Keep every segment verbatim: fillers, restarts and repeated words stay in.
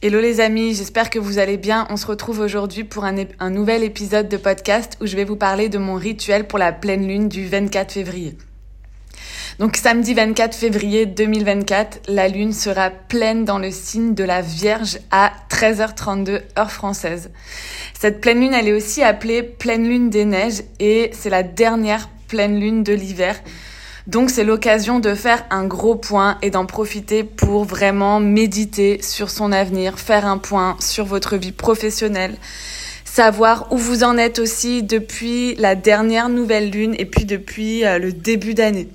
Hello les amis, j'espère que vous allez bien. On se retrouve aujourd'hui pour un, ép- un nouvel épisode de podcast où je vais vous parler de mon rituel pour la pleine lune du vingt-quatre février. Donc samedi vingt-quatre février deux mille vingt-quatre, la lune sera pleine dans le signe de la Vierge à treize heures trente-deux heure française. Cette pleine lune, elle est aussi appelée pleine lune des neiges et c'est la dernière pleine lune de l'hiver. Donc c'est l'occasion de faire un gros point et d'en profiter pour vraiment méditer sur son avenir, faire un point sur votre vie professionnelle, savoir où vous en êtes aussi depuis la dernière nouvelle lune et puis depuis le début d'année.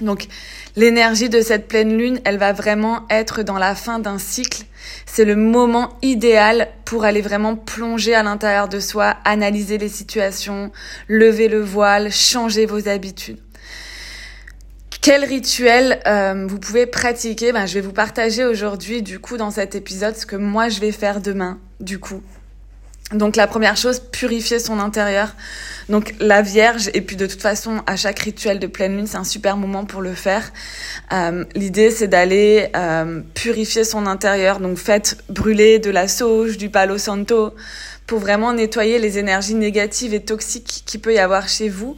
Donc l'énergie de cette pleine lune, elle va vraiment être dans la fin d'un cycle. C'est le moment idéal pour aller vraiment plonger à l'intérieur de soi, analyser les situations, lever le voile, changer vos habitudes. Quel rituel euh, vous pouvez pratiquer ? Ben, je vais vous partager aujourd'hui, du coup, dans cet épisode, ce que moi, je vais faire demain, du coup. Donc, la première chose, purifier son intérieur. Donc, la Vierge, et puis de toute façon, à chaque rituel de pleine lune, c'est un super moment pour le faire. Euh, l'idée, c'est d'aller euh, purifier son intérieur. Donc, faites brûler de la sauge, du palo santo, pour vraiment nettoyer les énergies négatives et toxiques qu'il peut y avoir chez vous.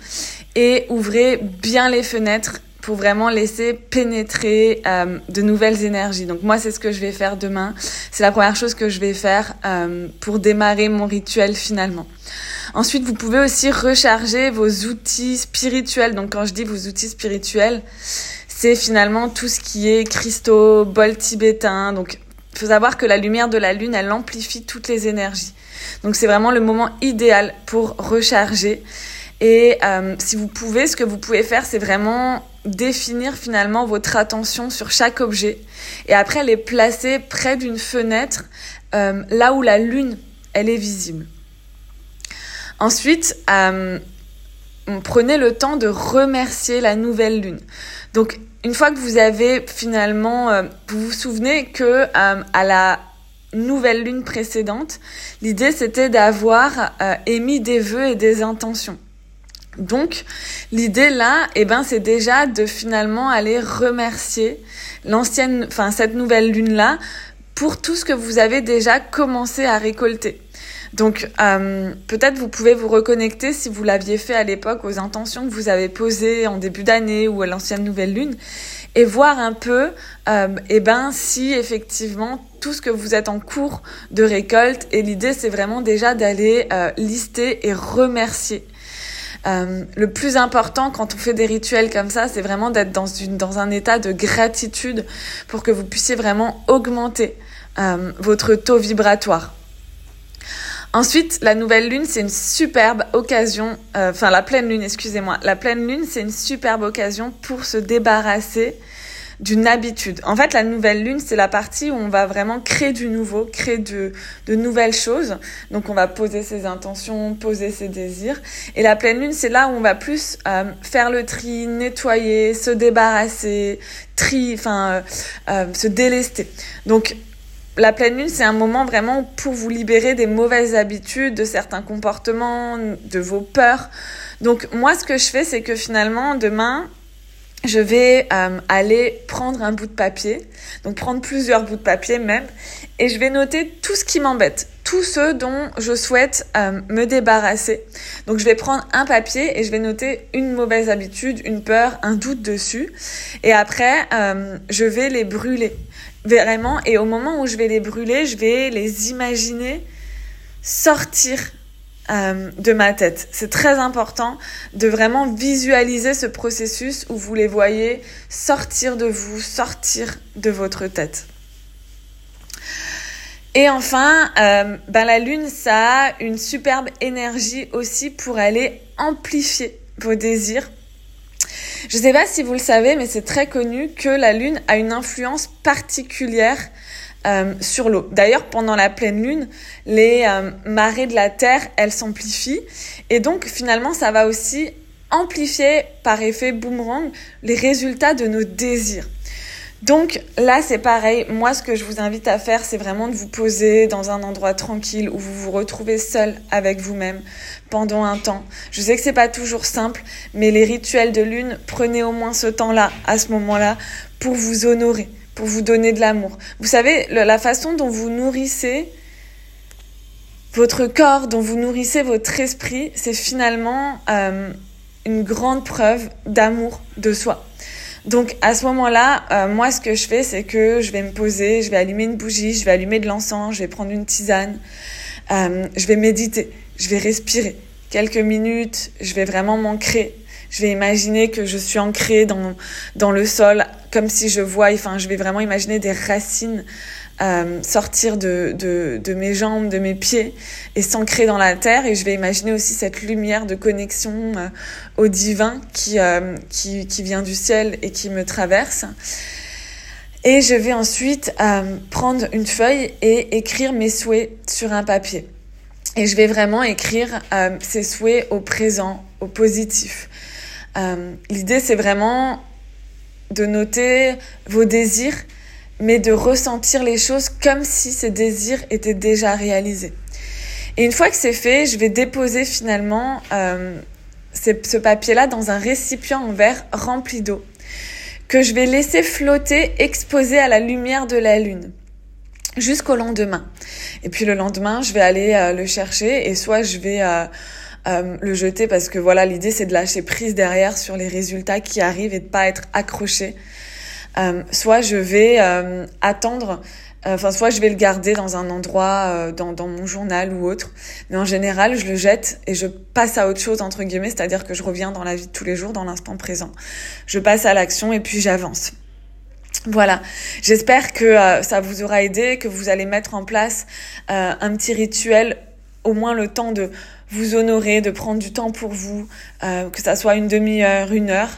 Et ouvrez bien les fenêtres pour vraiment laisser pénétrer euh, de nouvelles énergies. Donc moi, c'est ce que je vais faire demain. C'est la première chose que je vais faire euh, pour démarrer mon rituel finalement. Ensuite, vous pouvez aussi recharger vos outils spirituels. Donc quand je dis vos outils spirituels, c'est finalement tout ce qui est cristaux, bol tibétain. Donc il faut savoir que la lumière de la lune, elle amplifie toutes les énergies. Donc c'est vraiment le moment idéal pour recharger. Et euh, si vous pouvez, ce que vous pouvez faire, c'est vraiment définir finalement votre attention sur chaque objet et après les placer près d'une fenêtre, euh, là où la lune, elle est visible. Ensuite, euh, prenez le temps de remercier la nouvelle lune. Donc, une fois que vous avez finalement, euh, vous vous souvenez que euh, à la nouvelle lune précédente, l'idée c'était d'avoir euh, émis des vœux et des intentions. Donc, l'idée là, eh ben, c'est déjà de finalement aller remercier l'ancienne, enfin, cette nouvelle lune là pour tout ce que vous avez déjà commencé à récolter. Donc, euh, peut-être vous pouvez vous reconnecter si vous l'aviez fait à l'époque aux intentions que vous avez posées en début d'année ou à l'ancienne nouvelle lune et voir un peu, euh, eh ben, si effectivement tout ce que vous êtes en cours de récolte et l'idée c'est vraiment déjà d'aller euh, lister et remercier. Euh, le plus important quand on fait des rituels comme ça, c'est vraiment d'être dans une, dans un état de gratitude pour que vous puissiez vraiment augmenter euh, votre taux vibratoire. Ensuite, la nouvelle lune, c'est une superbe occasion, euh, enfin la pleine lune, excusez-moi, la pleine lune, c'est une superbe occasion pour se débarrasser d'une habitude. En fait, la nouvelle lune, c'est la partie où on va vraiment créer du nouveau, créer de, de nouvelles choses. Donc, on va poser ses intentions, poser ses désirs. Et la pleine lune, c'est là où on va plus euh, faire le tri, nettoyer, se débarrasser, tri, enfin, euh, euh, se délester. Donc, la pleine lune, c'est un moment vraiment pour vous libérer des mauvaises habitudes, de certains comportements, de vos peurs. Donc, moi, ce que je fais, c'est que finalement, demain, je vais euh, aller prendre un bout de papier, donc prendre plusieurs bouts de papier même, et je vais noter tout ce qui m'embête, tous ceux dont je souhaite euh, me débarrasser. Donc je vais prendre un papier et je vais noter une mauvaise habitude, une peur, un doute dessus, et après euh, je vais les brûler, vraiment, et au moment où je vais les brûler, je vais les imaginer sortir Euh, de ma tête. C'est très important de vraiment visualiser ce processus où vous les voyez sortir de vous, sortir de votre tête. Et enfin, euh, ben la lune, ça a une superbe énergie aussi pour aller amplifier vos désirs. Je ne sais pas si vous le savez, mais c'est très connu que la lune a une influence particulière Euh, sur l'eau. D'ailleurs, pendant la pleine lune, les euh, marées de la Terre, elles s'amplifient. Et donc, finalement, ça va aussi amplifier, par effet boomerang, les résultats de nos désirs. Donc là, c'est pareil. Moi, ce que je vous invite à faire, c'est vraiment de vous poser dans un endroit tranquille où vous vous retrouvez seul avec vous-même pendant un temps. Je sais que c'est pas toujours simple, mais les rituels de lune, prenez au moins ce temps-là, à ce moment-là, pour vous honorer, pour vous donner de l'amour. Vous savez, la façon dont vous nourrissez votre corps, dont vous nourrissez votre esprit, c'est finalement euh, une grande preuve d'amour de soi. Donc à ce moment-là, euh, moi ce que je fais, c'est que je vais me poser, je vais allumer une bougie, je vais allumer de l'encens, je vais prendre une tisane, euh, je vais méditer, je vais respirer quelques minutes, je vais vraiment m'ancrer. Je vais imaginer que je suis ancrée dans, dans le sol, comme si je voyais, enfin, je vais vraiment imaginer des racines euh, sortir de, de, de mes jambes, de mes pieds et s'ancrer dans la terre. Et je vais imaginer aussi cette lumière de connexion euh, au divin qui, euh, qui, qui vient du ciel et qui me traverse. Et je vais ensuite euh, prendre une feuille et écrire mes souhaits sur un papier. Et je vais vraiment écrire euh, ces souhaits au présent, au positif. Euh, l'idée, c'est vraiment de noter vos désirs, mais de ressentir les choses comme si ces désirs étaient déjà réalisés. Et une fois que c'est fait, je vais déposer finalement euh, ce papier-là dans un récipient en verre rempli d'eau que je vais laisser flotter, exposé à la lumière de la lune jusqu'au lendemain. Et puis le lendemain, je vais aller euh, le chercher et soit je vais... Euh, Euh, le jeter parce que voilà, l'idée c'est de lâcher prise derrière sur les résultats qui arrivent et de pas être accroché. Euh, soit je vais euh, attendre, enfin euh, soit je vais le garder dans un endroit, euh, dans, dans mon journal ou autre. Mais en général, je le jette et je passe à autre chose entre guillemets, c'est-à-dire que je reviens dans la vie de tous les jours, dans l'instant présent. Je passe à l'action et puis j'avance. Voilà, j'espère que euh, ça vous aura aidé, que vous allez mettre en place euh, un petit rituel, au moins le temps de vous honorer, de prendre du temps pour vous, euh, que ça soit une demi-heure, une heure.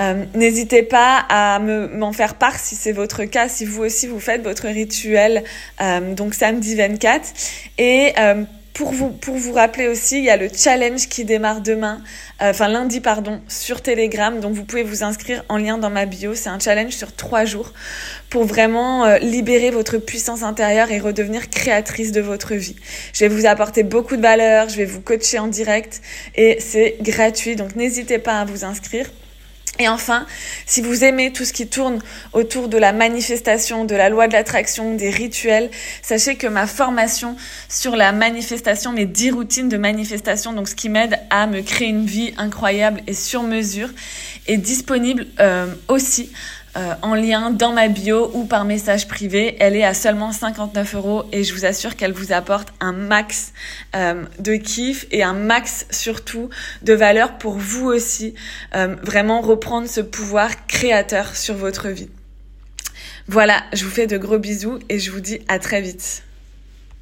Euh, n'hésitez pas à me, m'en faire part si c'est votre cas, si vous aussi vous faites votre rituel, euh, donc samedi vingt-quatre. Et euh, pour vous pour vous rappeler aussi, il y a le challenge qui démarre demain, euh, enfin lundi pardon, sur Telegram. Donc vous pouvez vous inscrire en lien dans ma bio. C'est un challenge sur trois jours pour vraiment euh, libérer votre puissance intérieure et redevenir créatrice de votre vie. Je vais vous apporter beaucoup de valeur, je vais vous coacher en direct et c'est gratuit. Donc n'hésitez pas à vous inscrire. Et enfin, si vous aimez tout ce qui tourne autour de la manifestation, de la loi de l'attraction, des rituels, sachez que ma formation sur la manifestation, mes dix routines de manifestation, donc ce qui m'aide à me créer une vie incroyable et sur mesure, est disponible euh, aussi euh, en lien dans ma bio ou par message privé. Elle est à seulement cinquante-neuf euros et je vous assure qu'elle vous apporte un max euh, de kiff et un max surtout de valeur pour vous aussi, euh, vraiment reprendre ce pouvoir créateur sur votre vie. Voilà, je vous fais de gros bisous et je vous dis à très vite.